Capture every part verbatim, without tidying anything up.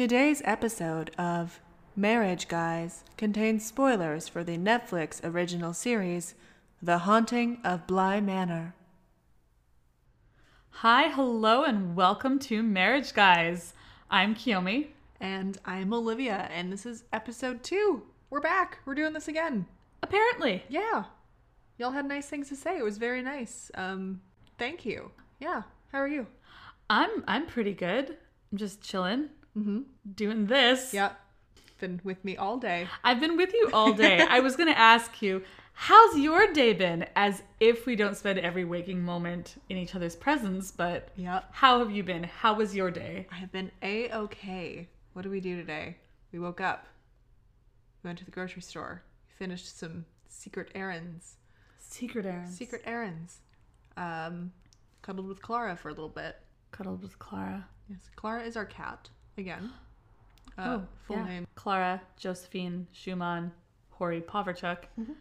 Today's episode of Marriage Guys contains spoilers for the Netflix original series, The Haunting of Bly Manor. Hi, hello, and welcome to Marriage Guys. I'm Kiyomi. And I'm Olivia, and this is episode two. We're back. We're doing this again. Apparently. Yeah. Y'all had nice things to say. It was very nice. Um, thank you. Yeah. How are you? I'm I'm pretty good. I'm just chilling. Mm-hmm. Doing this. Yep. Been with me all day. I've been with you all day. I was going to ask you, how's your day been? As if we don't spend every waking moment in each other's presence, but yep. How have you been? How was your day? I have been A-okay. What did we do today? We woke up. We went to the grocery store. We finished some secret errands. Secret errands. Secret errands. Um, cuddled with Clara for a little bit. Cuddled with Clara. Yes, Clara is our cat, again. Uh, oh, full yeah. name. Clara Josephine Schumann Hori Poverchuk. Mm-hmm.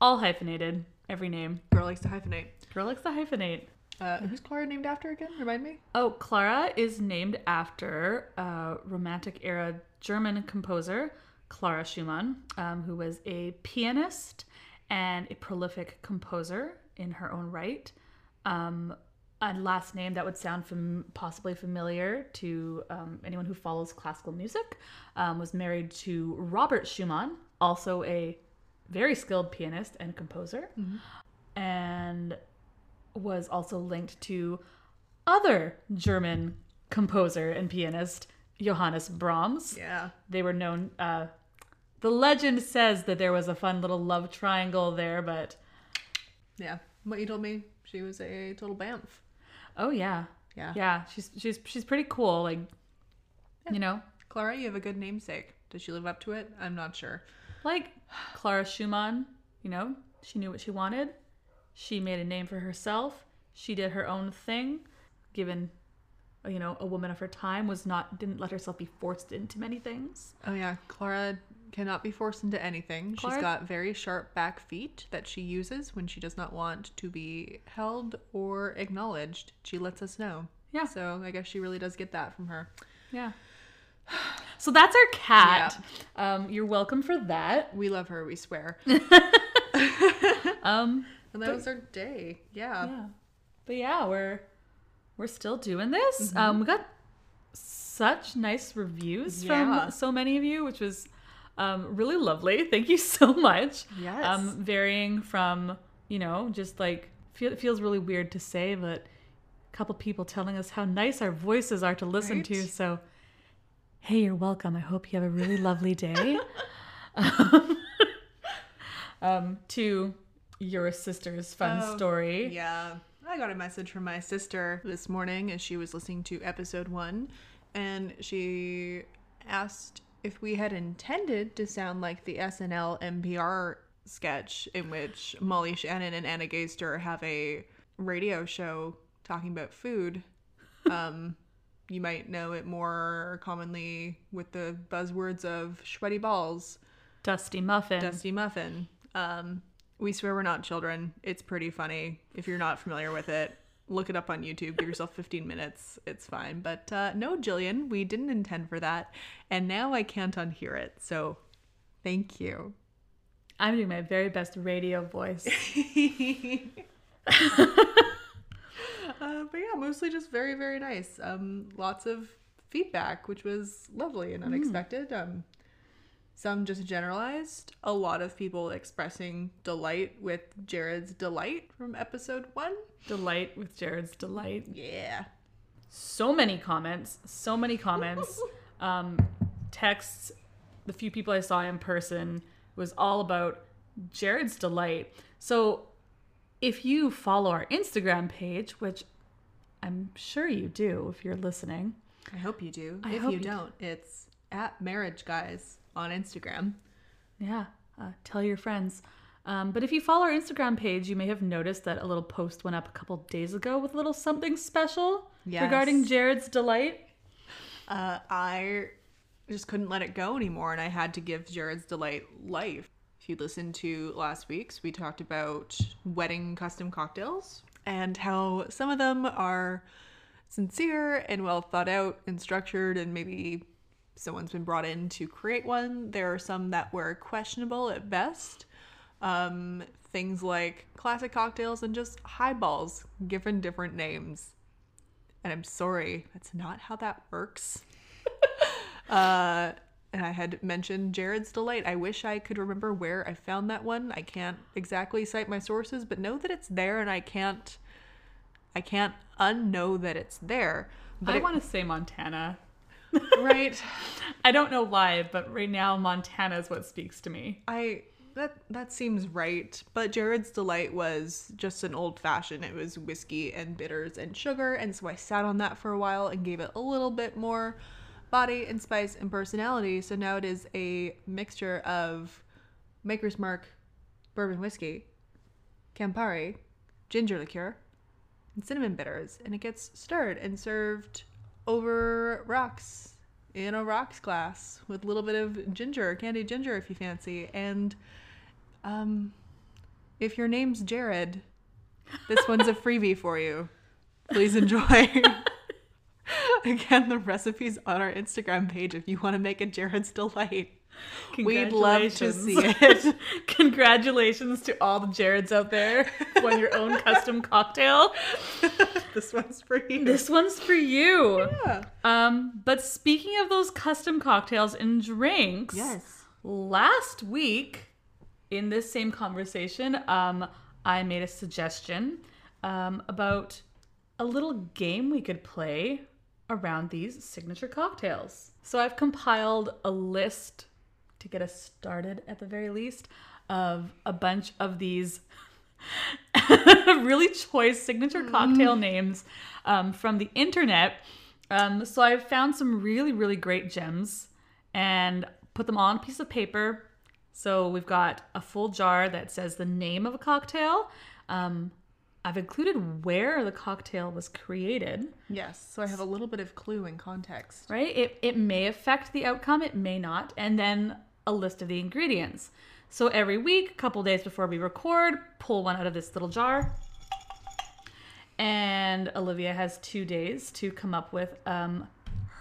All hyphenated. Every name. Girl likes to hyphenate. Girl likes to hyphenate. Uh, who's Clara named after again? Remind me. Oh, Clara is named after uh, Romantic era German composer Clara Schumann, um, who was a pianist and a prolific composer in her own right. Um, a last name that would sound fam- possibly familiar to um, anyone who follows classical music, um, was married to Robert Schumann, also a very skilled pianist and composer, mm-hmm. and was also linked to other German composer and pianist, Johannes Brahms. Yeah. They were known, uh, the legend says that there was a fun little love triangle there, but... Yeah. What you told me, she was a total bamf. Oh, yeah. Yeah. Yeah. She's, she's, she's pretty cool. Like, yeah. You know. Clara, you have a good namesake. Does she live up to it? I'm not sure. Like, Clara Schumann, you know, she knew what she wanted. She made a name for herself. She did her own thing. Given, you know, a woman of her time, was not didn't let herself be forced into many things. Oh yeah, Clara cannot be forced into anything. Clara... She's got very sharp back feet that she uses when she does not want to be held or acknowledged. She lets us know. Yeah. So I guess she really does get that from her. Yeah. So that's our cat. Yeah. Um, you're welcome for that. We love her. We swear. um. And that but, was our day. Yeah. yeah. But yeah, we're we're still doing this. Mm-hmm. Um, we got such nice reviews yeah. from so many of you, which was um, really lovely. Thank you so much. Yes. Um, varying from, you know, just like, feel, it feels really weird to say, but a couple people telling us how nice our voices are to listen right? to. So, hey, you're welcome. I hope you have a really lovely day. um, um, to... Your sister's fun oh, story. Yeah. I got a message from my sister this morning as she was listening to episode one, and she asked if we had intended to sound like the S N L M P R sketch in which Molly Shannon and Anna Gasteyer have a radio show talking about food. Um, you might know it more commonly with the buzzwords of sweaty balls. Dusty muffin. Dusty muffin. Um... We swear we're not children. It's pretty funny. If you're not familiar with it, look it up on YouTube. Give yourself fifteen minutes. It's fine. But uh, no, Jillian, we didn't intend for that. And now I can't unhear it. So thank you. I'm doing my very best radio voice. uh, but yeah, mostly just very, very nice. Um, lots of feedback, which was lovely and unexpected. Mm. Um, Some just generalized. A lot of people expressing delight with Jared's delight from episode one. Delight with Jared's delight. Yeah. So many comments. So many comments. um, texts. The few people I saw in person was all about Jared's delight. So if you follow our Instagram page, which I'm sure you do if you're listening. I hope you do. I if hope you, you don't, do. It's at Marriage Guys. On Instagram. Yeah. Uh, tell your friends. Um, but if you follow our Instagram page, you may have noticed that a little post went up a couple days ago with a little something special yes. regarding Jared's delight. Uh, I just couldn't let it go anymore, and I had to give Jared's delight life. If you listened to last week's, we talked about wedding custom cocktails and how some of them are sincere and well thought out and structured and maybe someone's been brought in to create one. There are some that were questionable at best. Um, things like classic cocktails and just highballs given different names. And I'm sorry, that's not how that works. uh, and I had mentioned Jared's Delight. I wish I could remember where I found that one. I can't exactly cite my sources, but know that it's there, and I can't, I can't unknow that it's there. But I want to say Montana. Right. I don't know why, but right now Montana is what speaks to me. I that that seems right. But Jared's Delight was just an old fashioned. It was whiskey and bitters and sugar, and so I sat on that for a while and gave it a little bit more body and spice and personality. So now it is a mixture of Maker's Mark, bourbon whiskey, Campari, ginger liqueur, and cinnamon bitters, and it gets stirred and served over rocks in a rocks glass with a little bit of ginger, candied ginger if you fancy. And um, if your name's Jared, this one's a freebie for you. Please enjoy. Again, the recipe's on our Instagram page if you want to make a Jared's Delight. We'd love to see it. Congratulations to all the Jareds out there who won your own custom cocktail. This one's for you. This one's for you. Yeah. Um, but speaking of those custom cocktails and drinks, yes. Last week in this same conversation, um, I made a suggestion um, about a little game we could play around these signature cocktails. So I've compiled a list to get us started at the very least of a bunch of these really choice signature cocktail mm. names um, from the internet. Um, so I've found some really, really great gems and put them all on a piece of paper. So we've got a full jar that says the name of a cocktail. Um, I've included where the cocktail was created. Yes, so I have a little bit of clue and context. Right? It it may affect the outcome, it may not. And then a list of the ingredients. So every week, a couple days before we record, pull one out of this little jar. And Olivia has two days to come up with um,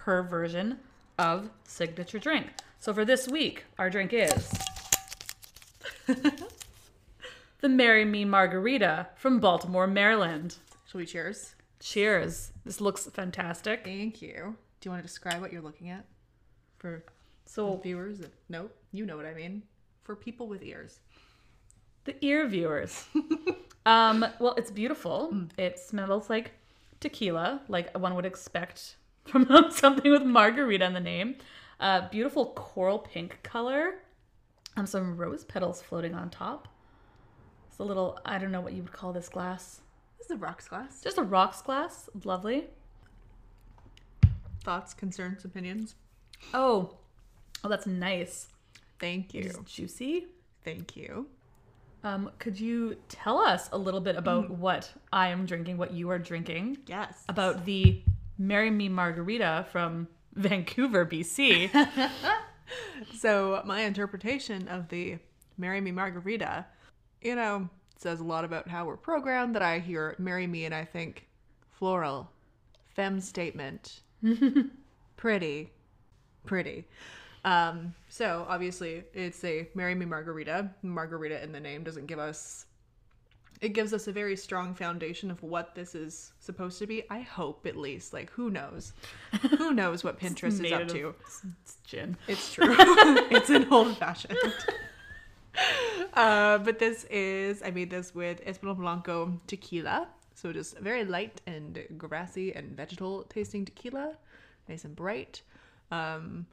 her version of signature drink. So for this week, our drink is... the Marry Me Margarita from Baltimore, Maryland. Shall we cheers? Cheers. This looks fantastic. Thank you. Do you want to describe what you're looking at for so viewers? That, no, you know what I mean. For people with ears. The ear viewers. um, well, it's beautiful. Mm. It smells like tequila, like one would expect from something with margarita in the name. Uh, beautiful coral pink color. Um, some rose petals floating on top. It's a little, I don't know what you would call this glass. This is a rocks glass. Just a rocks glass. Lovely. Thoughts, concerns, opinions? Oh. Oh, that's nice. Thank you. It's juicy. Thank you. Um, could you tell us a little bit about mm. what I am drinking, what you are drinking? Yes. About the Marry Me Margarita from Vancouver, B C. So my interpretation of the Marry Me Margarita, you know, it says a lot about how we're programmed, that I hear marry me and I think floral, femme statement, pretty, pretty. Um, so obviously it's a Marry Me Margarita. Margarita in the name doesn't give us, it gives us a very strong foundation of what this is supposed to be. I hope at least, like who knows? Who knows what Pinterest is up to? Of, it's gin. It's true. It's an old fashioned. Uh, but this is, I made this with Espinoso Blanco tequila. So just very light and grassy and vegetal tasting tequila. Nice and bright. Um,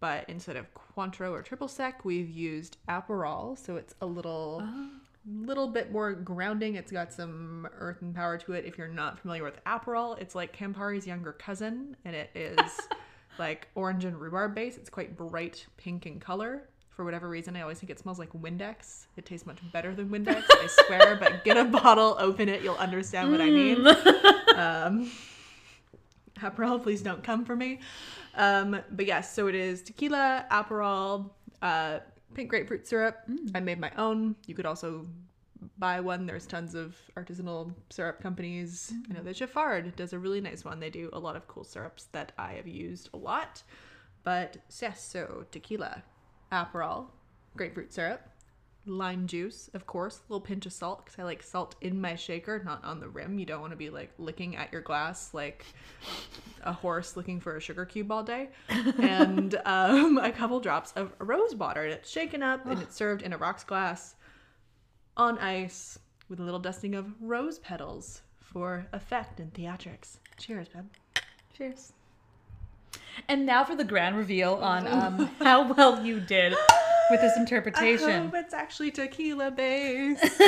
but instead of Cointreau or Triple Sec, we've used Aperol. So it's a little, oh. little bit more grounding. It's got some earth and power to it. If you're not familiar with Aperol, it's like Campari's younger cousin. And it is like orange and rhubarb base. It's quite bright pink in color. For whatever reason, I always think it smells like Windex. It tastes much better than Windex, I swear. But get a bottle, open it, you'll understand what I mean. Um, Aperol, please don't come for me. Um, but yes, so it is tequila, Aperol, uh, pink grapefruit syrup. Mm. I made my own. You could also buy one. There's tons of artisanal syrup companies. Mm. I know that Jaffard does a really nice one. They do a lot of cool syrups that I have used a lot. but Cesso tequila, Aperol, grapefruit syrup, lime juice, of course, a little pinch of salt, because I like salt in my shaker, not on the rim. You don't want to be like licking at your glass like a horse looking for a sugar cube all day. And um, a couple drops of rose water. And it's shaken up and it's served in a rocks glass on ice with a little dusting of rose petals for effect and theatrics. Cheers, babe. Cheers. And now for the grand reveal on um, how well you did with this interpretation. I hope it's actually tequila based.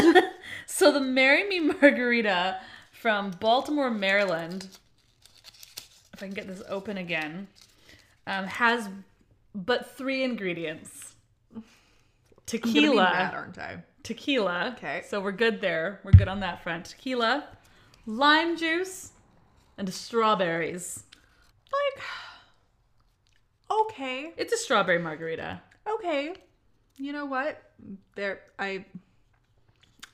So the Marry Me Margarita from Baltimore, Maryland, if I can get this open again, um, has but three ingredients. Tequila. I'm gonna be mad, aren't I? Tequila. Okay. So we're good there. We're good on that front. Tequila, lime juice, and strawberries. Like, okay. It's a strawberry margarita. Okay. You know what? There, I,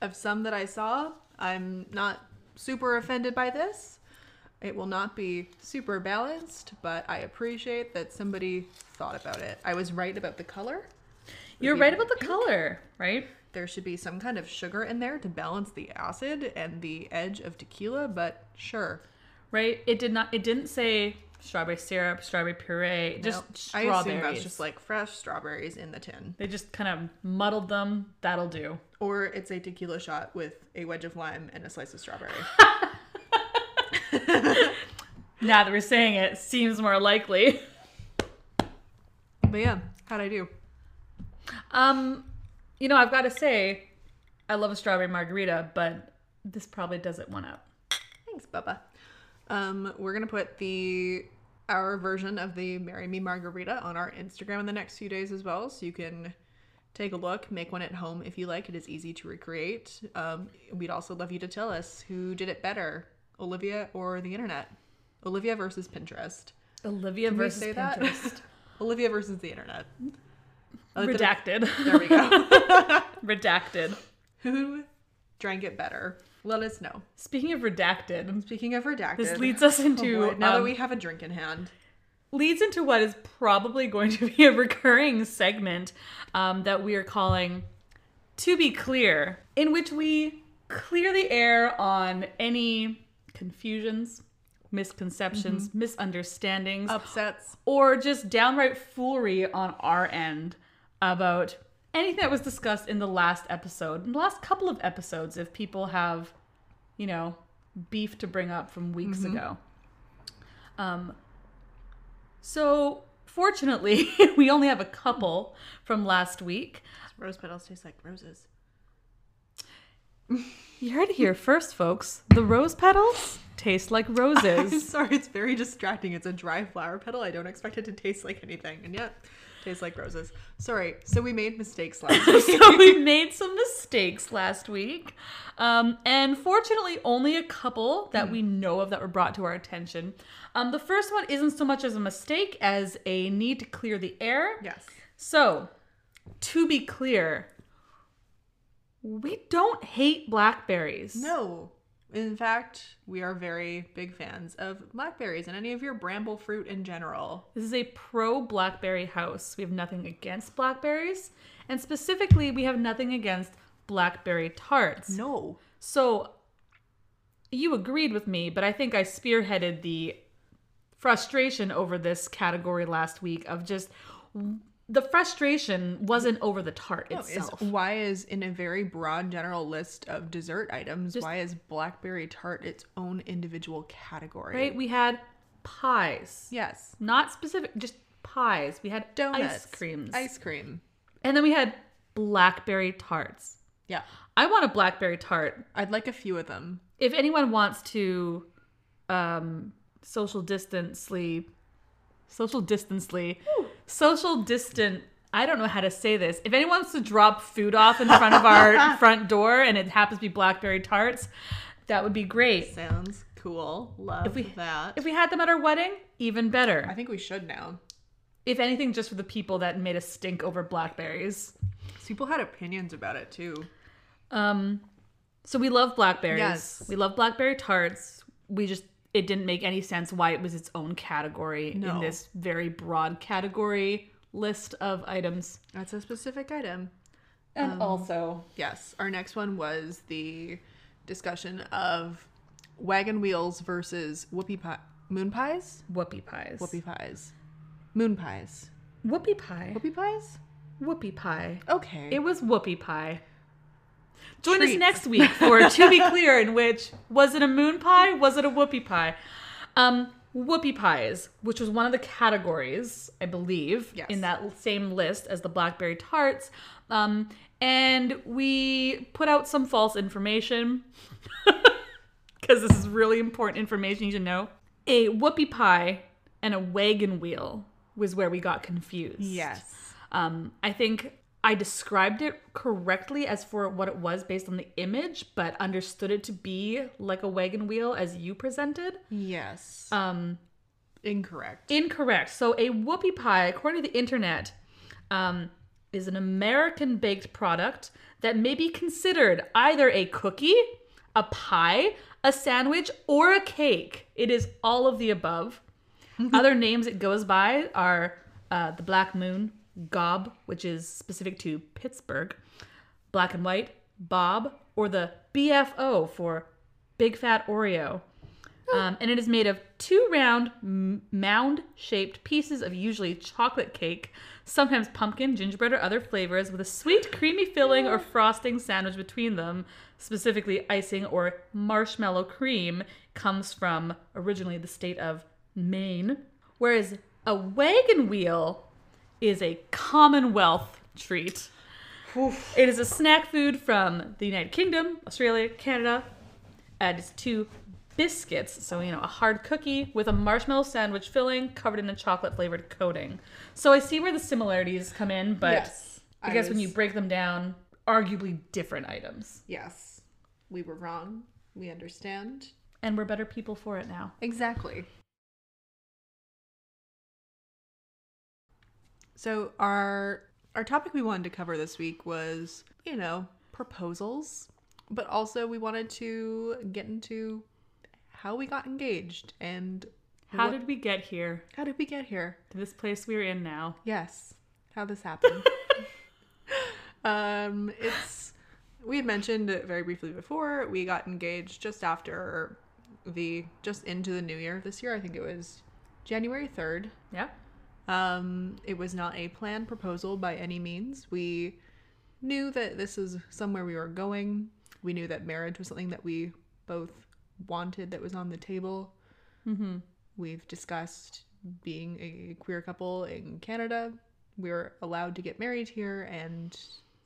of some that I saw, I'm not super offended by this. It will not be super balanced, but I appreciate that somebody thought about it. I was right about the color. You're right about the color, right? There should be some kind of sugar in there to balance the acid and the edge of tequila, but sure. Right? It did not, it didn't say strawberry syrup, strawberry puree, just nope. strawberries. I assume that's just like fresh strawberries in the tin. They just kind of muddled them. That'll do. Or it's a tequila shot with a wedge of lime and a slice of strawberry. Now that we're saying it, it seems more likely. But yeah, how'd I do? Um, you know, I've got to say, I love a strawberry margarita, but this probably does it one up. Thanks, Bubba. Um, we're going to put the our version of the Marry Me Margarita on our Instagram in the next few days as well. So you can take a look, make one at home if you like. It is easy to recreate. Um, we'd also love you to tell us who did it better, Olivia or the internet. Olivia versus Pinterest. Olivia can versus say Pinterest. That? Olivia versus the internet. Like Redacted. The, there we go. Redacted. Who drank it better? Let us know. Speaking of redacted. Speaking of redacted. This leads us into... Oh, now um, that we have a drink in hand. Leads into what is probably going to be a recurring segment um, that we are calling To Be Clear, in which we clear the air on any confusions, misconceptions, mm-hmm. misunderstandings, upsets, or just downright foolery on our end about anything that was discussed in the last episode, in the last couple of episodes, if people have, you know, beef to bring up from weeks mm-hmm. ago. Um, so fortunately, we only have a couple from last week. Rose petals taste like roses. You heard it here first, folks. The rose petals taste like roses. I'm sorry, it's very distracting. It's a dry flower petal. I don't expect it to taste like anything, and yet... Tastes like roses. Sorry. So we made mistakes last week. so we made some mistakes last week. Um, and fortunately, only a couple that mm. we know of that were brought to our attention. Um, the first one isn't so much as a mistake as a need to clear the air. Yes. So, to be clear, we don't hate blackberries. No. In fact, we are very big fans of blackberries and any of your bramble fruit in general. This is a pro-blackberry house. We have nothing against blackberries. And specifically, we have nothing against blackberry tarts. No. So, you agreed with me, but I think I spearheaded the frustration over this category last week of just... The frustration wasn't over the tart no, itself. Is, why is, in a very broad general list of dessert items, Just, why is blackberry tart its own individual category? Right? We had pies. Yes. Not specific, just pies. We had donuts. Ice creams. Ice cream. And then we had blackberry tarts. Yeah. I want a blackberry tart. I'd like a few of them. If anyone wants to um, social distance-ly... Social distance-ly... Ooh. Social distant, I don't know how to say this. If anyone wants to drop food off in front of our front door and it happens to be blackberry tarts, that would be great. Sounds cool. Love if we, that. If we had them at our wedding, even better. I think we should now. If anything, just for the people that made us stink over blackberries. People had opinions about it too. Um, so we love blackberries. Yes. We love blackberry tarts. We just it didn't make any sense why it was its own category no. in this very broad category list of items. That's a specific item. And um, also... Yes. Our next one was the discussion of wagon wheels versus whoopie pie. Moon pies? Whoopie pies. Whoopie pies. Moon pies. Whoopie pie. Whoopie pies? Whoopie pie. Okay. It was whoopie pie. Join Treats. us next week for To Be Clear, in which, was it a moon pie? Was it a whoopie pie? Um, whoopie pies, which was one of the categories, I believe, yes. in that same list as the blackberry tarts. Um, and we put out some false information, because this is really important information you should know. A whoopie pie and a wagon wheel was where we got confused. Yes. Um, I think... I described it correctly as for what it was based on the image, but understood it to be like a wagon wheel as you presented. Yes. Um, incorrect. Incorrect. So a whoopie pie, according to the internet, um, is an American baked product that may be considered either a cookie, a pie, a sandwich, or a cake. It is all of the above. Other names it goes by are uh, the Black Moon, Gob, which is specific to Pittsburgh, Black and White, Bob, or the B F O for Big Fat Oreo. Oh. Um, and it is made of two round m- mound-shaped pieces of usually chocolate cake, sometimes pumpkin, gingerbread, or other flavors, with a sweet, creamy filling or frosting sandwich between them, specifically icing or marshmallow cream, comes from originally the state of Maine, whereas a wagon wheel is a Commonwealth treat. Oof. It is a snack food from the United Kingdom, Australia, Canada. And it's two biscuits, so, you know, a hard cookie with a marshmallow sandwich filling covered in a chocolate-flavored coating. So I see where the similarities come in, but yes, I, I guess was... when you break them down, arguably different items. Yes. We were wrong. We understand. And we're better people for it now. Exactly. So our our topic we wanted to cover this week was, you know, proposals, but also we wanted to get into how we got engaged and how what, did we get here? How did we get here? To this place we're in now. Yes. How this happened. um, it's we had mentioned it very briefly before. We got engaged just after the just into the new year this year. I think it was January third. Yeah. Um, it was not a planned proposal by any means. We knew that this is somewhere we were going. We knew that marriage was something that we both wanted that was on the table. Mm-hmm. We've discussed being a queer couple in Canada. We were allowed to get married here, and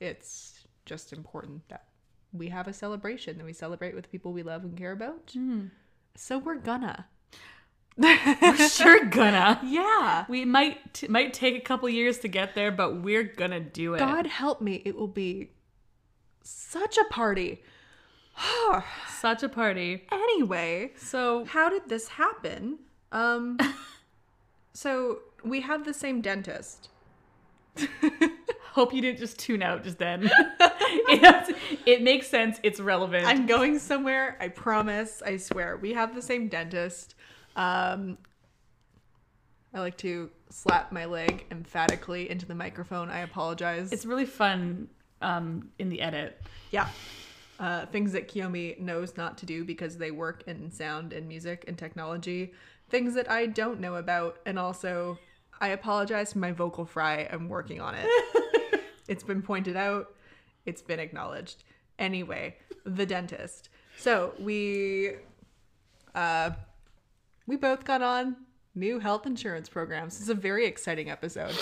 it's just important that we have a celebration, that we celebrate with people we love and care about. Mm. So we're gonna. We're sure gonna. Yeah. We might t- might take a couple years to get there, but we're gonna do it. God help me. It will be such a party. Such a party. Anyway, so how did this happen? Um so we have the same dentist. Hope you didn't just tune out just then. it, it makes sense. It's relevant. I'm going somewhere. I promise. I swear. We have the same dentist. Um, I like to slap my leg emphatically into the microphone. I apologize. It's really fun um, in the edit. Yeah. Uh, things that Kiyomi knows not to do because they work in sound and music and technology. Things that I don't know about. And also, I apologize for my vocal fry. I'm working on it. It's been pointed out. It's been acknowledged. Anyway, the dentist. So we... Uh, We both got on new health insurance programs. It's a very exciting episode.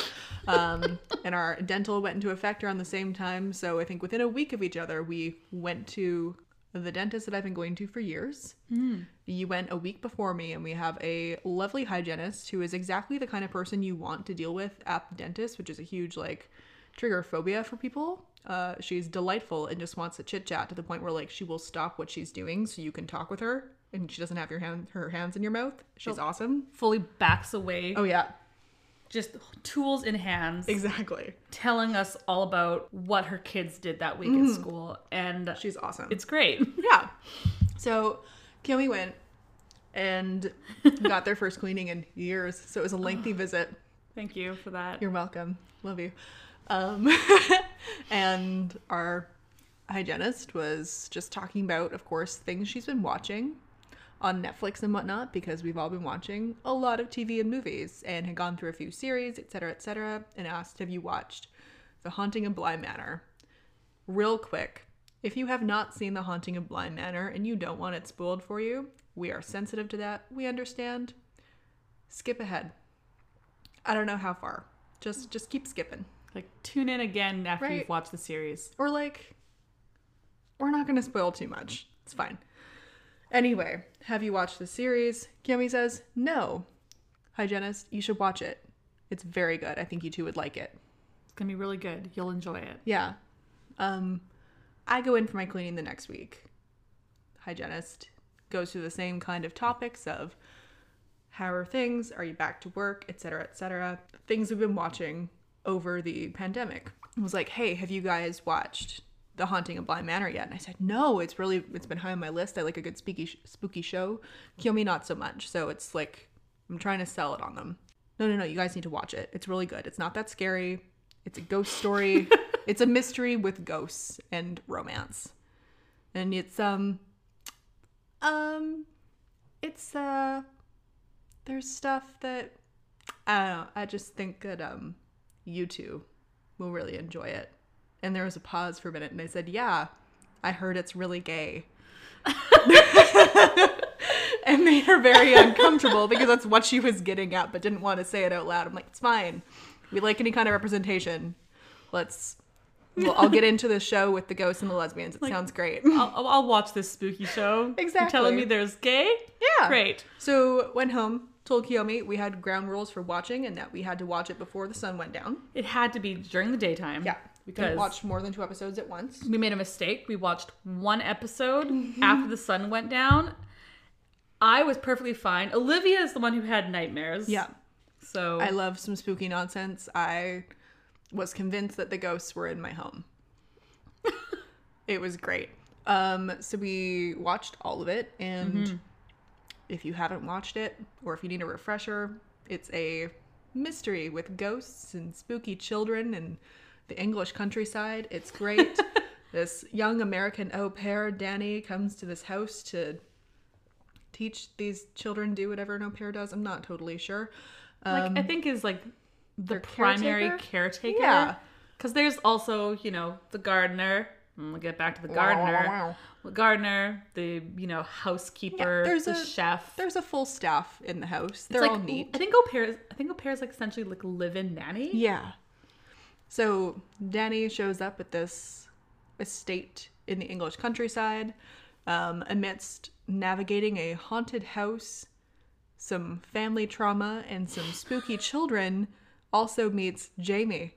Um, and our dental went into effect around the same time. So I think within a week of each other, we went to the dentist that I've been going to for years. Mm. You went a week before me, and we have a lovely hygienist who is exactly the kind of person you want to deal with at the dentist, which is a huge like trigger phobia for people. Uh, she's delightful and just wants to chit chat to the point where like she will stop what she's doing so you can talk with her. And she doesn't have your hand, her hands in your mouth. She's She'll awesome. Fully backs away. Oh, yeah. Just tools in hands. Exactly. Telling us all about what her kids did that week mm. at school. And she's awesome. It's great. Yeah. So, Kiyomi went. and got their first cleaning in years. So it was a lengthy oh, visit. Thank you for that. You're welcome. Love you. Um, and our hygienist was just talking about, of course, things she's been watching on Netflix and whatnot, because we've all been watching a lot of T V and movies and had gone through a few series, et cetera, et cetera, and asked, have you watched The Haunting of Bly Manor? Real quick, if you have not seen The Haunting of Bly Manor and you don't want it spoiled for you, we are sensitive to that. We understand. Skip ahead. I don't know how far. Just just keep skipping. Like, tune in again after right? you've watched the series. Or like, we're not going to spoil too much. It's fine. Anyway, have you watched the series? Kimmy says, no. Hygienist, you should watch it. It's very good. I think you two would like it. It's going to be really good. You'll enjoy it. Yeah. Um, I go in for my cleaning the next week. Hygienist goes through the same kind of topics of how are things? Are you back to work? Et cetera, et cetera. Things we've been watching over the pandemic. I was like, hey, have you guys watched The Haunting of Bly Manor yet? And I said, no, it's really, it's been high on my list. I like a good spooky, sh- spooky show. Kiyomi, not so much. So it's like, I'm trying to sell it on them. No, no, no, you guys need to watch it. It's really good. It's not that scary. It's a ghost story. It's a mystery with ghosts and romance. And it's, um, um, it's, uh, there's stuff that, I don't know, I just think that, um, you two will really enjoy it. And there was a pause for a minute, and I said, yeah, I heard it's really gay. And made her very uncomfortable because that's what she was getting at, but didn't want to say it out loud. I'm like, it's fine. We like any kind of representation. Let's, well, I'll get into the show with the ghosts and the lesbians. It like, sounds great. I'll, I'll watch this spooky show. Exactly. You're telling me there's gay? Yeah. Great. So went home. Told Kiyomi we had ground rules for watching and that we had to watch it before the sun went down. It had to be during the daytime. Yeah. We couldn't watch more than two episodes at once. We made a mistake. We watched one episode mm-hmm. after the sun went down. I was perfectly fine. Olivia is the one who had nightmares. Yeah. So I love some spooky nonsense. I was convinced that the ghosts were in my home. It was great. Um, so we watched all of it and... Mm-hmm. If you haven't watched it, or if you need a refresher, it's a mystery with ghosts and spooky children and the English countryside. It's great. This young American au pair, Danny, comes to this house to teach these children do whatever an au pair does. I'm not totally sure. Um, like I think is like the primary caretaker. Yeah. Because there's also, you know, the gardener. And we'll get back to the gardener, wow, wow, wow. the gardener, the you know housekeeper, yeah, the a, chef. There's a full staff in the house. They're like, all neat. I think au pairs. I think au pairs like essentially like live-in nanny. Yeah. So Danny shows up at this estate in the English countryside, um, amidst navigating a haunted house, some family trauma, and some spooky children. Also meets Jamie,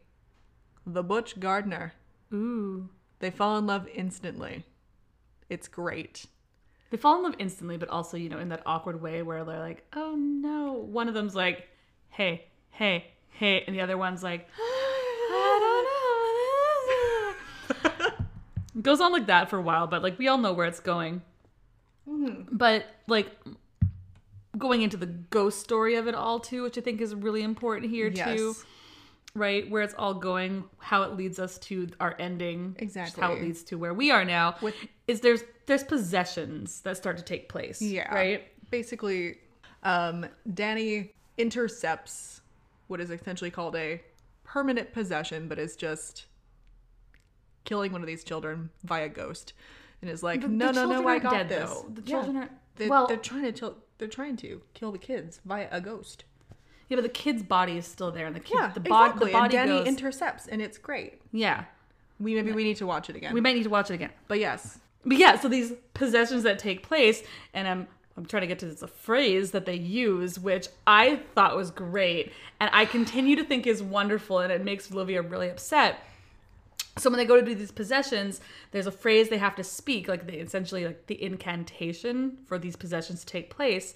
the butch gardener. Ooh. They fall in love instantly. It's great. They fall in love instantly, but also, you know, in that awkward way where they're like, oh no. One of them's like, hey, hey, hey. And the other one's like, I don't know what this is. It goes on like that for a while, but like we all know where it's going. Mm-hmm. But like going into the ghost story of it all too, which I think is really important here yes. too. Right, where it's all going, how it leads us to our ending, exactly how it leads to where we are now. With, is there's there's possessions that start to take place. Yeah, right. Basically, um, Danny intercepts what is essentially called a permanent possession, but is just killing one of these children via ghost, and is like, the, no, the no, no, I got dead, this. Though. The children yeah. are they're, well, they're trying to till, they're trying to kill the kids via a ghost. Yeah, but the kid's body is still there, and the kid, yeah, the, bo- exactly. the body, and Danny goes... intercepts, and it's great. Yeah, we maybe yeah. we need to watch it again. We might need to watch it again. But yes, but yeah. So these possessions that take place, and I'm I'm trying to get to this a phrase that they use, which I thought was great, and I continue to think is wonderful, and it makes Olivia really upset. So when they go to do these possessions, there's a phrase they have to speak, like they essentially like the incantation for these possessions to take place,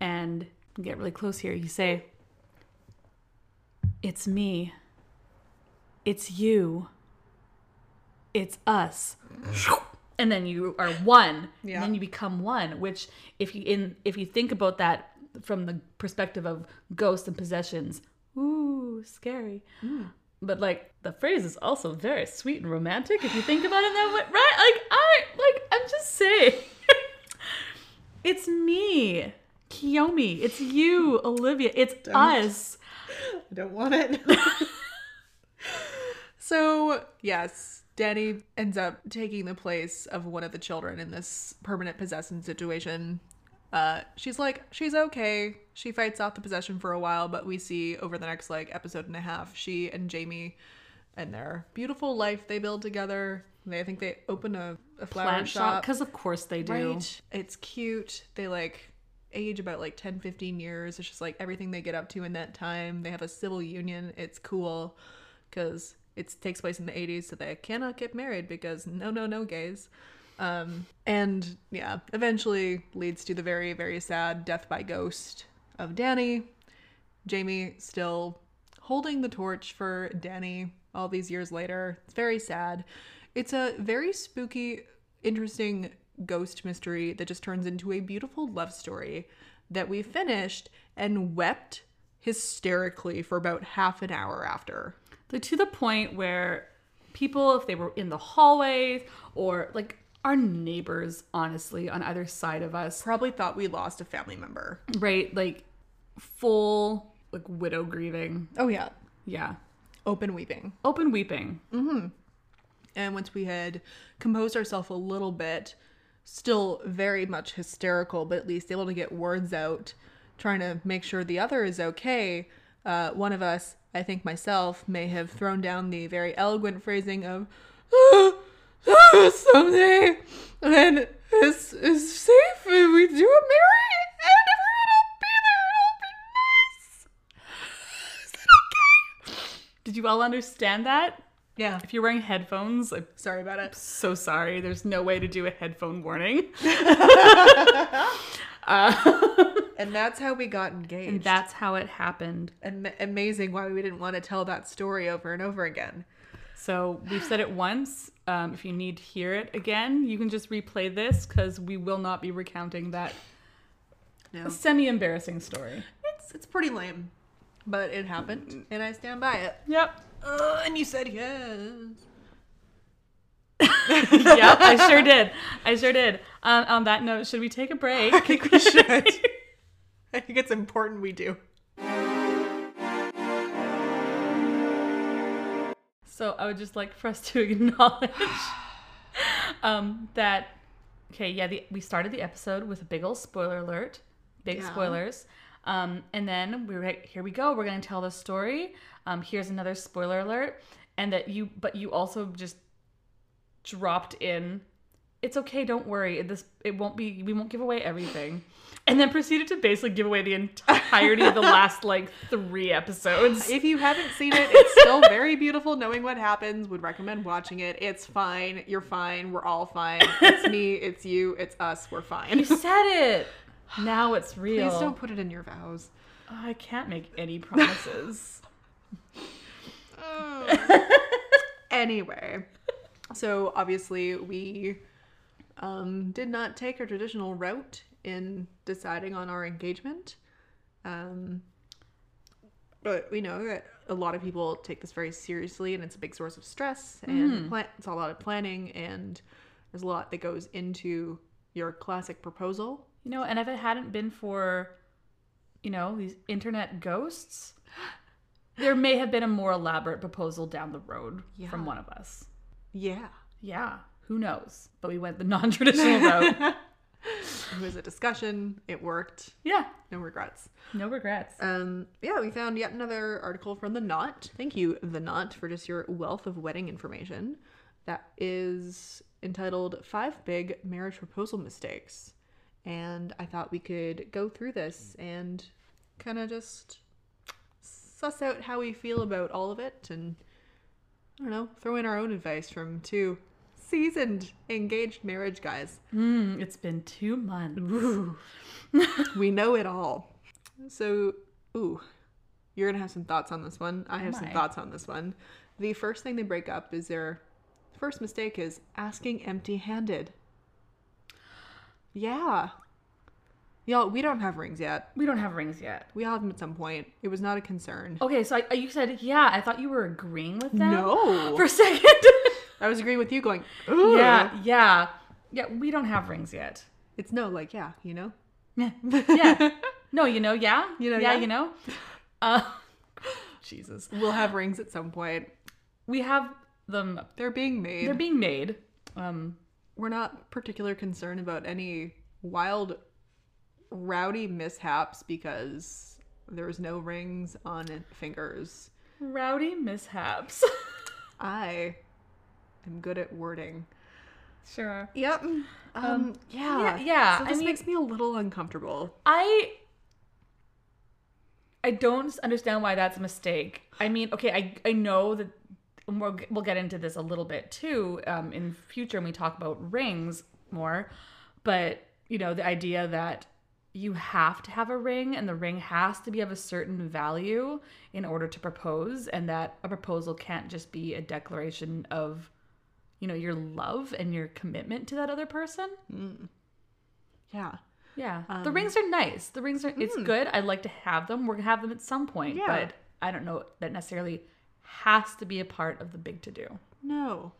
and get really close here. You say. It's me. It's you. It's us. and then you are one, yeah. and then you become one. Which, if you in if you think about that from the perspective of ghosts and possessions, ooh, scary. Mm. But like the phrase is also very sweet and romantic if you think about it that way, right? Like I like I'm just saying, it's me, Kiyomi. It's you, Olivia. It's don't. us. I don't want it. So yes, Danny ends up taking the place of one of the children in this permanent possession situation. Uh, she's like, she's okay. She fights off the possession for a while, but we see over the next like episode and a half, she and Jamie and their beautiful life they build together. They, I think they open a, a flower Plant shop. Because of course they do. Right? It's cute. They like age about like ten, fifteen years. It's just like everything they get up to in that time. They have a civil union. It's cool because it takes place in the eighties, so they cannot get married because no, no, no gays. Um, and yeah, eventually leads to the very, very sad death by ghost of Danny. Jamie still holding the torch for Danny all these years later. It's very sad. It's a very spooky, interesting ghost mystery that just turns into a beautiful love story that we finished and wept hysterically for about half an hour after. Like, to the point where people, if they were in the hallways or like... our neighbors, honestly, on either side of us probably thought we lost a family member. Right? Like full, like widow grieving. Oh, yeah. Yeah. Open weeping. Open weeping. Mm-hmm. And once we had composed ourselves a little bit, still very much hysterical, but at least able to get words out, trying to make sure the other is okay. Uh, one of us, I think myself, may have thrown down the very eloquent phrasing of, ah! Someday when this is safe and we do marry and everyone will be there and it'll be nice. Is that okay? Did you all understand that? Yeah. If you're wearing headphones, I'm sorry about it. So sorry. There's no way to do a headphone warning. uh, and that's how we got engaged. And that's how it happened. And amazing why we didn't want to tell that story over and over again. So we've said it once. Um, if you need to hear it again, you can just replay this because we will not be recounting that no. semi-embarrassing story. It's it's pretty lame, but it happened, and I stand by it. Yep. Uh, and you said yes. Yep, I sure did. I sure did. Um, on that note, should we take a break? I think we should. I think it's important we do. So I would just like for us to acknowledge um, that, okay, yeah, the, we started the episode with a big old spoiler alert, big yeah. spoilers. Um, and then we were like, here we go. We're going to tell the story. Um, here's another spoiler alert. And that you, but you also just dropped in, it's okay, don't worry. It, this, it won't be, we won't give away everything. And then proceeded to basically give away the entirety of the last, like, three episodes. If you haven't seen it, it's still very beautiful. Knowing what happens, would recommend watching it. It's fine. You're fine. We're all fine. It's me. It's you. It's us. We're fine. You said it. Now it's real. Please don't put it in your vows. Oh, I can't make any promises. Oh. Anyway. So, obviously, we um, did not take our traditional route in deciding on our engagement. Um, but we know that a lot of people take this very seriously and it's a big source of stress and mm. plan- it's a lot of planning and there's a lot that goes into your classic proposal. You know, and if it hadn't been for, you know, these internet ghosts, there may have been a more elaborate proposal down the road yeah. from one of us. Yeah. Yeah. Who knows? But we went the non-traditional route. It was a discussion. It worked. Yeah. No regrets. No regrets. Um, yeah, we found yet another article from The Knot. Thank you, The Knot, for just your wealth of wedding information. That is entitled Five Big Marriage Proposal Mistakes. And I thought we could go through this and kind of just suss out how we feel about all of it and, I don't know, throw in our own advice from two seasoned engaged marriage guys. Mm, it's been two months. We know it all. So, ooh, you're going to have some thoughts on this one. I have oh some thoughts on this one. The first thing they break up is their The first mistake is asking empty-handed. Yeah. Y'all, we don't have rings yet. We don't have rings yet. We all have them at some point. It was not a concern. Okay, so I, you said, yeah, I thought you were agreeing with them. No. For a second. I was agreeing with you going, ooh. Yeah, yeah. Yeah, we don't have rings yet. It's no, like, yeah, you know? Yeah. Yeah. No, you know, yeah. You know, yeah. Yeah, you know? Uh, Jesus. We'll have rings at some point. We have them. They're being made. They're being made. Um, We're not particular concerned about any wild, rowdy mishaps because there's no rings on fingers. Rowdy mishaps. I am good at wording. Sure. Yep. Um, um, yeah. Yeah. yeah. So this I mean, makes me a little uncomfortable. I... I don't understand why that's a mistake. I mean, okay, I I know that we'll, we'll get into this a little bit too um, in future when we talk about rings more, but, you know, the idea that you have to have a ring and the ring has to be of a certain value in order to propose, and that a proposal can't just be a declaration of, you know, your love and your commitment to that other person. Mm. Yeah. Yeah. Um, the rings are nice. The rings are, it's mm. good. I'd like to have them. We're going to have them at some point. Yeah. But I don't know that necessarily has to be a part of the big to-do. No.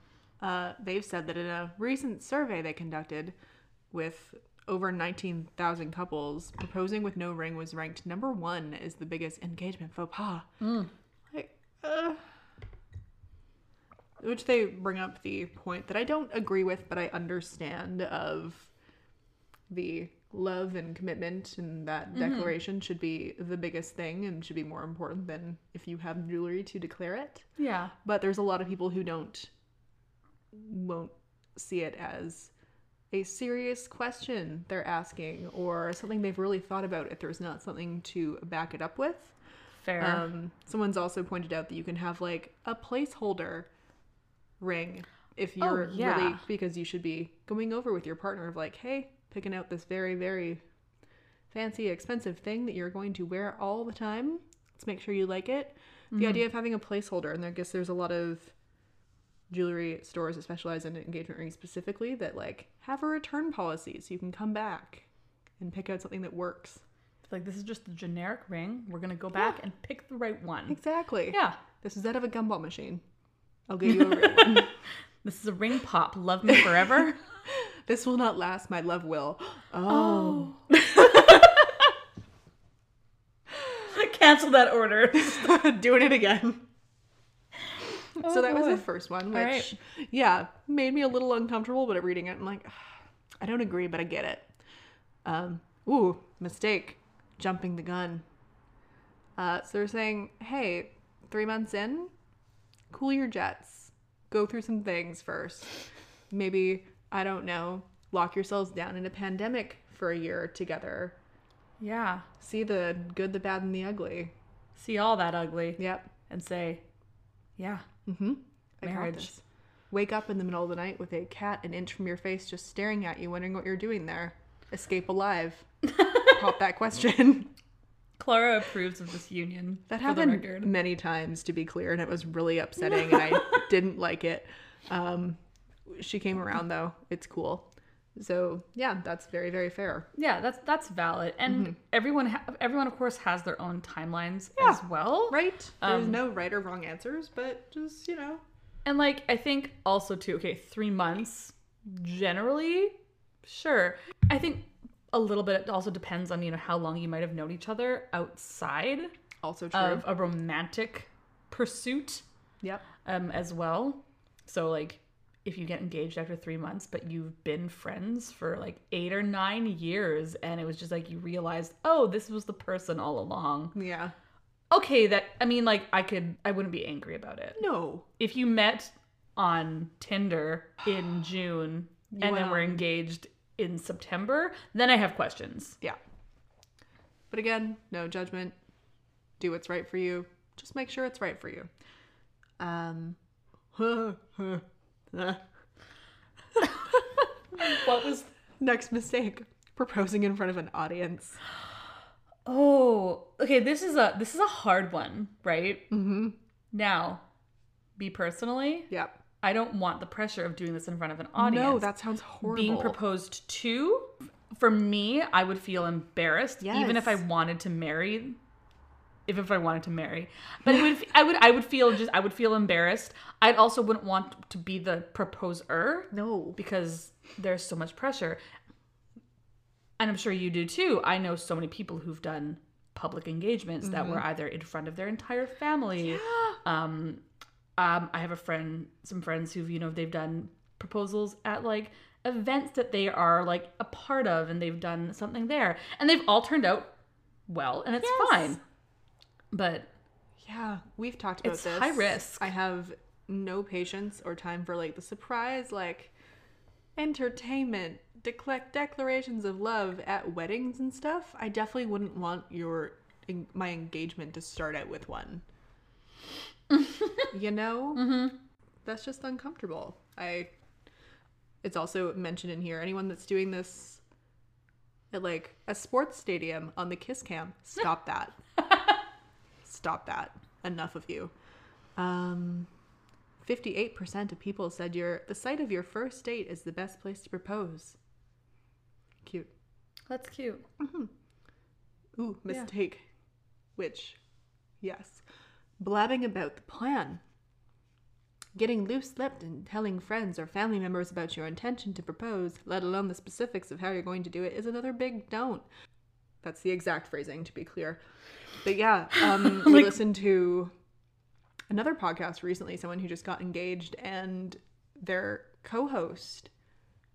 Uh, they've said that in a recent survey they conducted with over nineteen thousand couples, proposing with no ring was ranked number one as the biggest engagement faux pas. Mm. Like, uh, which they bring up the point that I don't agree with, but I understand of the... love and commitment, and that declaration mm-hmm. should be the biggest thing and should be more important than if you have jewelry to declare it. Yeah. But there's a lot of people who don't, won't see it as a serious question they're asking or something they've really thought about if there's not something to back it up with. Fair. Um, someone's also pointed out that you can have like a placeholder ring if you're oh, yeah. really, because you should be going over with your partner of like, hey, picking out this very, very fancy, expensive thing that you're going to wear all the time. Let's make sure you like it. Mm-hmm. The idea of having a placeholder, and I guess there's a lot of jewelry stores that specialize in engagement rings specifically that like have a return policy so you can come back and pick out something that works. It's like, this is just the generic ring. We're going to go back yeah. and pick the right one. Exactly. Yeah. This is out of a gumball machine. I'll give you a real one. This is a ring pop. Love me forever. This will not last. My love will. Oh. oh. Cancel that order. Doing it again. Oh, so that boy. was the first one, which, right. yeah, made me a little uncomfortable, but reading it, I'm like, I don't agree, but I get it. Um, ooh, mistake. Jumping the gun. Uh, so they're saying, hey, three months in, cool your jets. Go through some things first. Maybe... I don't know, lock yourselves down in a pandemic for a year together. Yeah. See the good, the bad, and the ugly. See all that ugly. Yep. And say, yeah. Mm-hmm. Marriage. Wake up in the middle of the night with a cat an inch from your face just staring at you, wondering what you're doing there. Escape alive. Pop that question. Clara approves of this union. That happened many times, to be clear, and it was really upsetting, and I didn't like it. Um... She came around though. It's cool. So yeah, that's very, very fair. Yeah, that's that's valid. And mm-hmm. everyone, ha- everyone of course has their own timelines yeah, as well. Right. Um, There's no right or wrong answers, but just, you know. And like, I think also too, okay, three months generally, sure. I think a little bit, it also depends on, you know, how long you might have known each other outside also true. Of a romantic pursuit. Yep. Um, as well. So like, if you get engaged after three months, but you've been friends for like eight or nine years, and it was just like you realized, oh, this was the person all along. Yeah. Okay, that, I mean, like, I could, I wouldn't be angry about it. No. If you met on Tinder in June and wow. then were engaged in September, then I have questions. Yeah. But again, no judgment. Do what's right for you. Just make sure it's right for you. Um. What was next mistake? Proposing in front of an audience. Oh, okay. This is a this is a hard one, right? Mm-hmm. Now, me personally, yep. I I don't want the pressure of doing this in front of an audience. No, that sounds horrible. Being proposed to, for me, I would feel embarrassed, yes. even if I wanted to marry. If, if I wanted to marry, but it would, I would, I would feel just, I would feel embarrassed. I also wouldn't want to be the proposer. No, because there's so much pressure, and I'm sure you do too. I know so many people who've done public engagements mm-hmm. that were either in front of their entire family. Yeah. Um, um, I have a friend, some friends who've, you know, they've done proposals at like events that they are like a part of, and they've done something there, and they've all turned out well, and it's yes. fine. But yeah, we've talked about it's this. It's high risk. I have no patience or time for like the surprise, like entertainment, dec- declarations of love at weddings and stuff. I definitely wouldn't want your my engagement to start out with one. You know, mm-hmm. that's just uncomfortable. I. It's also mentioned in here. Anyone that's doing this at like a sports stadium on the kiss cam, stop that. Stop that. Enough of you. Um, fifty-eight percent of people said your the site of your first date is the best place to propose. Cute. That's cute. Mm-hmm. Ooh, mistake. Yeah. Which, yes. Blabbing about the plan. Getting loose-lipped and telling friends or family members about your intention to propose, let alone the specifics of how you're going to do it, is another big don't. That's the exact phrasing, to be clear. But yeah, um, we like, listened to another podcast recently, someone who just got engaged, and their co-host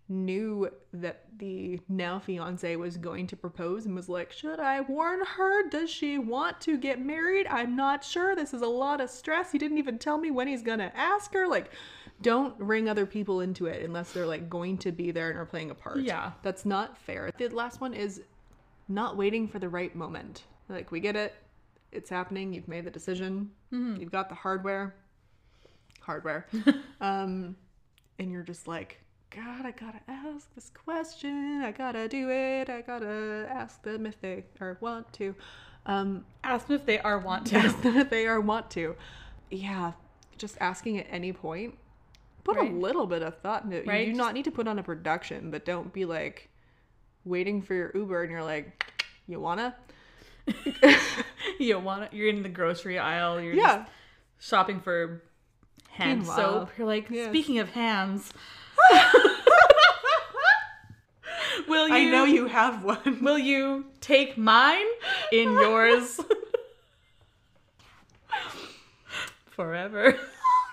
knew that the now fiance was going to propose and was like, should I warn her? Does she want to get married? I'm not sure. This is a lot of stress. He didn't even tell me when he's going to ask her. Like, don't bring other people into it unless they're like going to be there and are playing a part. Yeah. That's not fair. The last one is not waiting for the right moment. Like, we get it. It's happening. You've made the decision. Mm-hmm. You've got the hardware. Hardware. um, and you're just like, God, I gotta ask this question. I gotta do it. I gotta ask them if they are want to. Um, ask them if they are want to. Ask them if they are want to. Yeah. Just asking at any point. Put right. a little bit of thought into it. Right? You do just... not need to put on a production, but don't be like waiting for your Uber and you're like, you wanna? you want you're in the grocery aisle, you're yeah. just shopping for hand Meanwhile, soap. You're like, yes. speaking of hands, will you I know you have one. Will you take mine in yours forever? Oh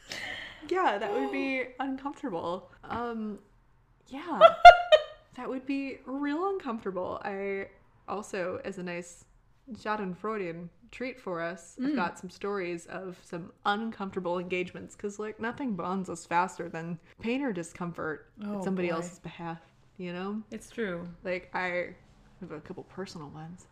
god. Yeah, that would be uncomfortable. Um yeah. That would be real uncomfortable. I also, as a nice Schadenfreudian treat for us, mm. I've got some stories of some uncomfortable engagements, because like nothing bonds us faster than pain or discomfort oh, at somebody boy. else's behalf, you know? It's true. Like, I have a couple personal ones.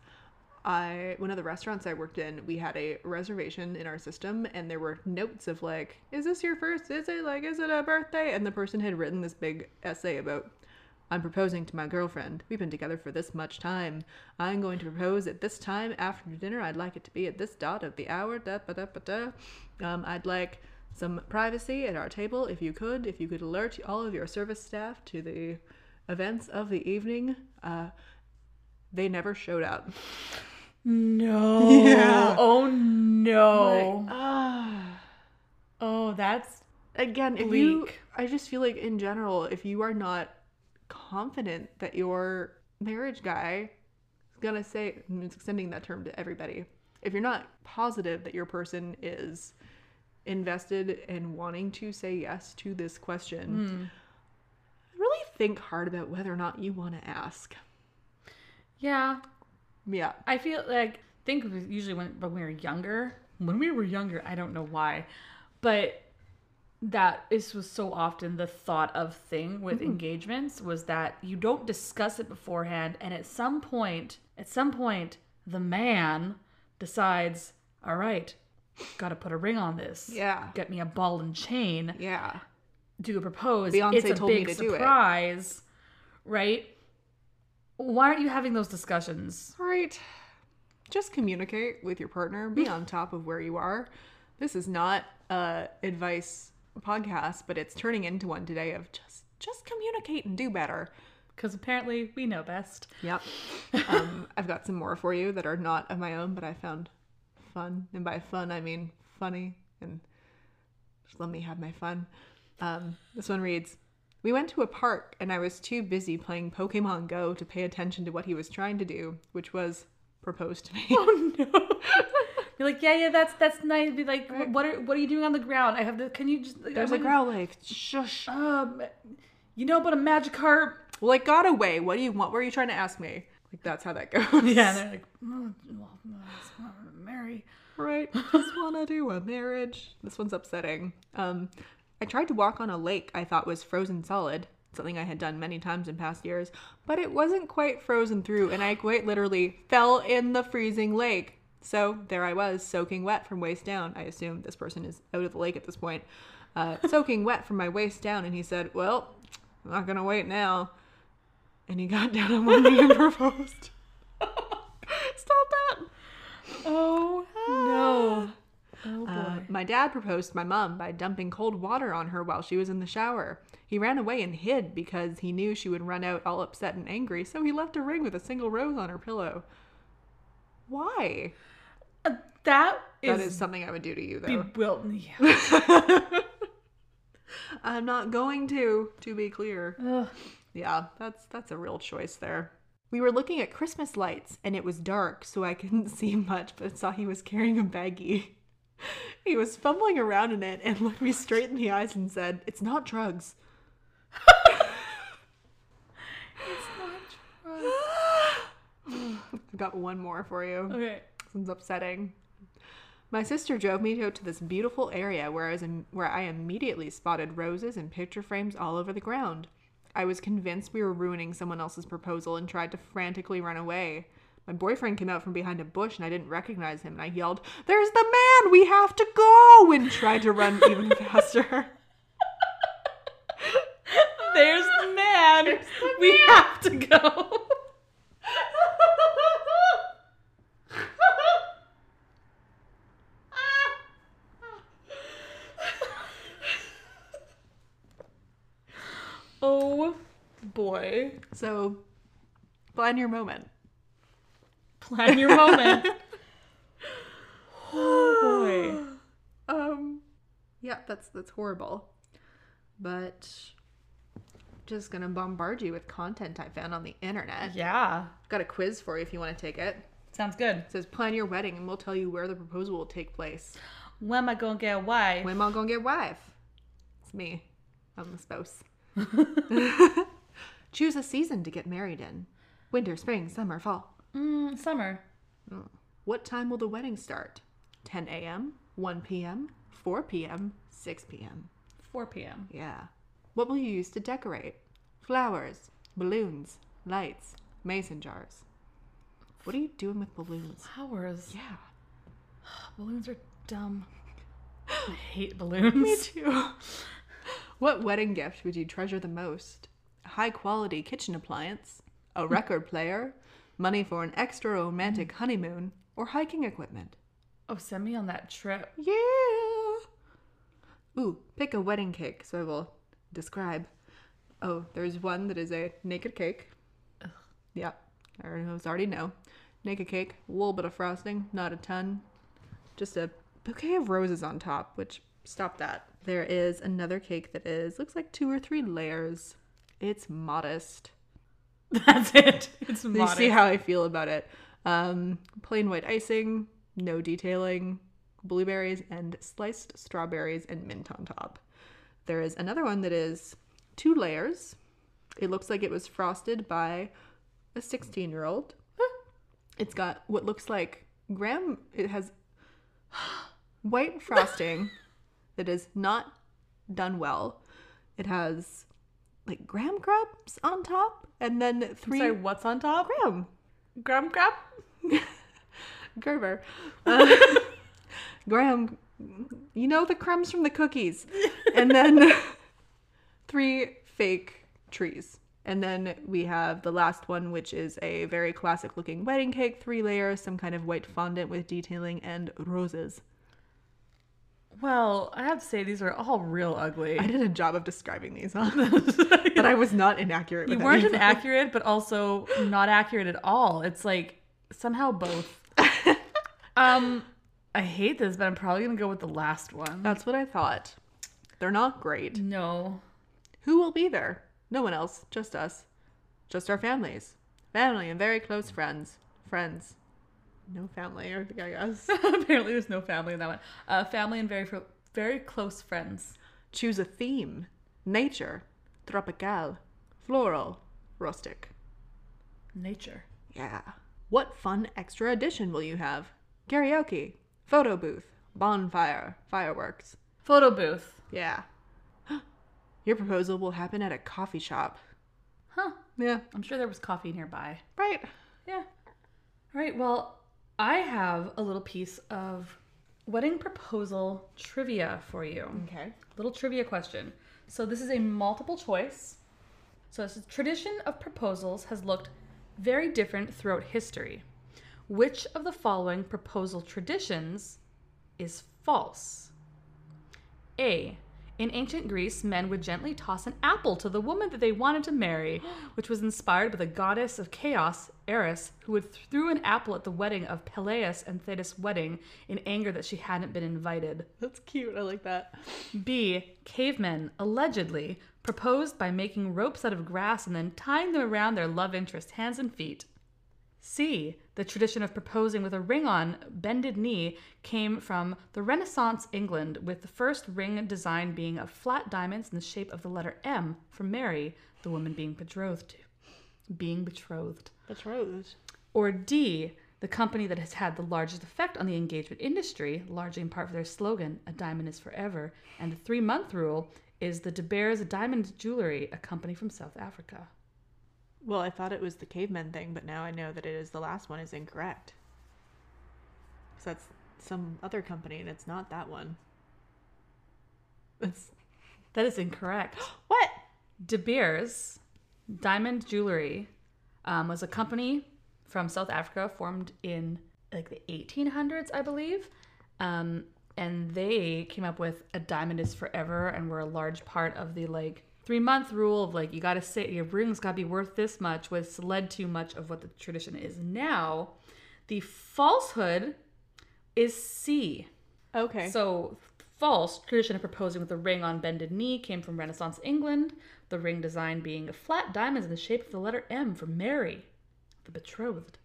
I one of the restaurants I worked in, we had a reservation in our system, and there were notes of like, is this your first? Is it like, is it a birthday? And the person had written this big essay about, I'm proposing to my girlfriend. We've been together for this much time. I'm going to propose at this time after dinner. I'd like it to be at this dot of the hour. Da, ba, da, ba, da. Um, I'd like some privacy at our table if you could. If you could alert all of your service staff to the events of the evening. Uh, they never showed up. No. Yeah. Oh, no. Like, uh, oh, that's Again, bleak. If you, I just feel like in general, if you are not confident that your marriage guy is gonna say, I'm extending that term to everybody, if you're not positive that your person is invested in wanting to say yes to this question, mm. really think hard about whether or not you want to ask. Yeah. Yeah. I feel like, I think usually when, when we were younger, when we were younger, I don't know why, but that this was so often the thought of thing with mm-hmm. engagements, was that you don't discuss it beforehand, and at some point, at some point, the man decides, all right, gotta put a ring on this. Yeah. Get me a ball and chain. Yeah. Do a propose. Beyonce it's a told big me to surprise. Do it. Right? Why aren't you having those discussions? Right. Just communicate with your partner. Be on top of where you are. This is not uh, advice podcast, but it's turning into one today of just just communicate and do better. Because apparently we know best. Yep. um, I've got some more for you that are not of my own, but I found fun. And by fun, I mean funny. And just let me have my fun. Um, this one reads, we went to a park and I was too busy playing Pokemon Go to pay attention to what he was trying to do, which was propose to me. Oh, no. You're like, yeah, yeah, that's that's nice. Be like, right. what are what are you doing on the ground? I have the, can you just... There's a Growlithe. Shush. Um, you know about a Magikarp? Well, it got away. What do you want? What are you trying to ask me? Like, that's how that goes. Yeah, they're like, oh, well, no, I just want to marry. Right. Just want to do a marriage. This one's upsetting. Um, I tried to walk on a lake I thought was frozen solid, something I had done many times in past years, but it wasn't quite frozen through, and I quite literally fell in the freezing lake. So there I was, soaking wet from waist down. I assume this person is out of the lake at this point. Uh, soaking wet from my waist down, and he said, well, I'm not going to wait now. And he got down on one knee and proposed. Stop that. Oh, no. Oh, boy. Uh, my dad proposed to my mom by dumping cold water on her while she was in the shower. He ran away and hid because he knew she would run out all upset and angry, so he left a ring with a single rose on her pillow. Why? Uh, that is... That is something I would do to you, though. Bewildered. Yeah. I'm not going to, to be clear. Ugh. Yeah, that's that's a real choice there. We were looking at Christmas lights, and it was dark, so I couldn't see much, but saw he was carrying a baggie. He was fumbling around in it and looked me straight in the eyes and said, it's not drugs. It's not drugs. I've got one more for you. Okay. This one's upsetting. My sister drove me to this beautiful area where I, was in, where I immediately spotted roses and picture frames all over the ground. I was convinced we were ruining someone else's proposal and tried to frantically run away. My boyfriend came out from behind a bush and I didn't recognize him and I yelled, there's the man! We have to go! And tried to run even faster. There's the man! There's the we man. Have to go! Boy. So, plan your moment. Plan your moment. Oh, boy. Um, yeah, that's that's horrible. But just gonna bombard you with content I found on the internet. Yeah. Got a quiz for you if you want to take it. Sounds good. It says, plan your wedding and we'll tell you where the proposal will take place. When am I gonna get a wife? When am I gonna get a wife? It's me. I'm the spouse. Choose a season to get married in. Winter, spring, summer, fall. Mm, summer. Mm. What time will the wedding start? ten a.m., one p.m., four p.m., six p.m. four p.m. Yeah. What will you use to decorate? Flowers, balloons, lights, mason jars. What are you doing with balloons? Flowers? Yeah. Balloons are dumb. I hate balloons. Me too. What wedding gift would you treasure the most? A high-quality kitchen appliance, a record player, money for an extra romantic honeymoon, or hiking equipment. Oh, send me on that trip. Yeah! Ooh, pick a wedding cake, so I will describe. Oh, there's one that is a naked cake. Ugh. Yeah, I already know. Naked cake, a little bit of frosting, not a ton. Just a bouquet of roses on top, which, stop that. There is another cake that is, looks like two or three layers. It's modest. That's it. It's modest. You see how I feel about it. Um, plain white icing, no detailing, blueberries and sliced strawberries and mint on top. There is another one that is two layers. It looks like it was frosted by a sixteen-year-old. It's got what looks like graham. It has white frosting that is not done well. It has... like graham crumbs on top, and then three. Sorry, what's on top? Graham, graham crab, Gerber, uh, graham. You know the crumbs from the cookies, and then three fake trees, and then we have the last one, which is a very classic-looking wedding cake, three layers, some kind of white fondant with detailing and roses. Well, I have to say, these are all real ugly. I did a job of describing these, huh? But I was not inaccurate. With you weren't either. Inaccurate, but also not accurate at all. It's like somehow both. um, I hate this, but I'm probably going to go with the last one. That's what I thought. They're not great. No. Who will be there? No one else. Just us. Just our families. Family and very close friends. Friends. No family, I think, I guess. Apparently there's no family in that one. Uh, family and very very close friends. Choose a theme. Nature. Tropical. Floral. Rustic. Nature. Yeah. What fun extra addition will you have? Karaoke. Photo booth. Bonfire. Fireworks. Photo booth. Yeah. Your proposal will happen at a coffee shop. Huh. Yeah. I'm sure there was coffee nearby. Right. Yeah. All right, well... I have a little piece of wedding proposal trivia for you. Okay. Little trivia question. So this is a multiple choice. So the tradition of proposals has looked very different throughout history. Which of the following proposal traditions is false? A. In ancient Greece, men would gently toss an apple to the woman that they wanted to marry, which was inspired by the goddess of chaos, Eris, who had threw an apple at the wedding of Peleus and Thetis' wedding in anger that she hadn't been invited. That's cute. I like that. B. Cavemen, allegedly, proposed by making ropes out of grass and then tying them around their love interest, hands and feet. C. The tradition of proposing with a ring on bended knee came from the Renaissance England, with the first ring design being of flat diamonds in the shape of the letter M for Mary, the woman being betrothed to. Being betrothed. Betrothed. Or D. The company that has had the largest effect on the engagement industry, largely in part for their slogan, "A diamond is forever," and the three-month rule, is the De Beers Diamond Jewelry, a company from South Africa. Well, I thought it was the cavemen thing, but now I know that it is the last one is incorrect. Because that's some other company, and it's not that one. That's that is incorrect. What? De Beers Diamond Jewelry um, was a company from South Africa formed in like the eighteen hundreds, I believe. Um, and they came up with "A diamond is forever" and were a large part of the like... three-month rule of, like, you gotta say, your ring's gotta be worth this much, was led to much of what the tradition is now. The falsehood is C. Okay. So, false, tradition of proposing with a ring on bended knee came from Renaissance England, the ring design being flat diamonds in the shape of the letter M for Mary, the betrothed.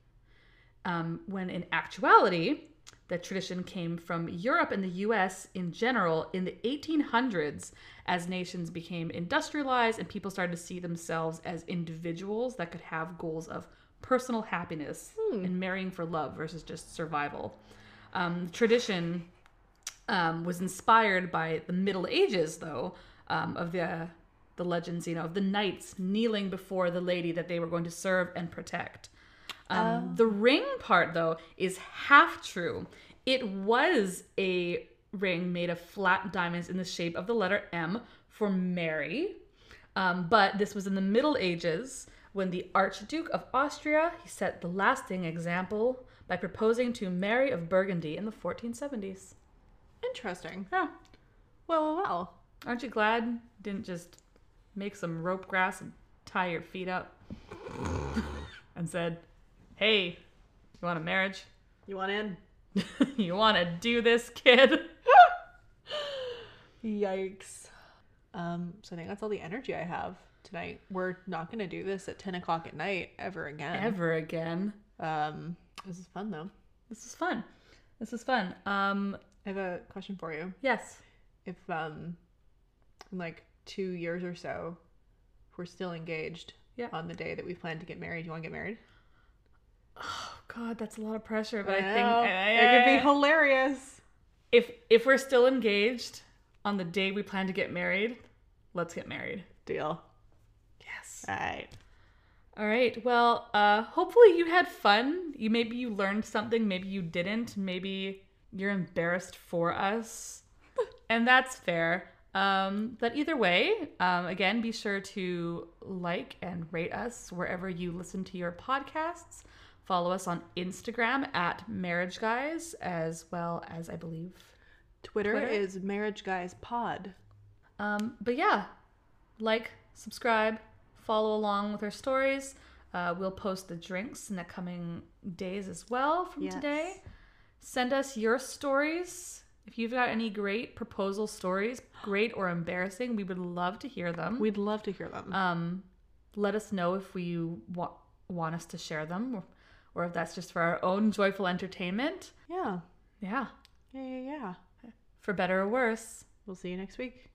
Um, when in actuality, that tradition came from Europe and the U S in general in the eighteen hundreds as nations became industrialized and people started to see themselves as individuals that could have goals of personal happiness hmm. and marrying for love versus just survival. Um, tradition um, was inspired by the Middle Ages, though, um, of the the legends, you know, of the knights kneeling before the lady that they were going to serve and protect. Um, oh. The ring part, though, is half true. It was a ring made of flat diamonds in the shape of the letter M for Mary. Um, but this was in the Middle Ages when the Archduke of Austria, he set the lasting example by proposing to Mary of Burgundy in the fourteen seventies. Interesting. Yeah. Well, well, well. Aren't you glad you didn't just make some rope grass and tie your feet up and said... Hey, you want a marriage? You want in? You want to do this, kid? Yikes. Um, so I think that's all the energy I have tonight. We're not going to do this at ten o'clock at night ever again. Ever again. Um, this is fun, though. This is fun. This is fun. Um, I have a question for you. Yes. If um, in like two years or so, if we're still engaged yeah. on the day that we plan to get married, you want to get married? Oh God, that's a lot of pressure, but I, I think I, I, it could be hilarious. If if we're still engaged on the day we plan to get married, let's get married. Deal. Yes. All right. All right. Well, uh, hopefully you had fun. You maybe you learned something. Maybe you didn't. Maybe you're embarrassed for us, and that's fair. Um, but either way, um, again, be sure to like and rate us wherever you listen to your podcasts. Follow us on Instagram at Marriage Guys, as well as, I believe, Twitter, Twitter is Marriage Guys Pod. Um, but yeah, like, subscribe, follow along with our stories. Uh, we'll post the drinks in the coming days as well from yes. today. Send us your stories. If you've got any great proposal stories, great or embarrassing, we would love to hear them. We'd love to hear them. Um, let us know if you wa- want us to share them or, or if that's just for our own joyful entertainment. Yeah. Yeah. Yeah, yeah, yeah. For better or worse. We'll see you next week.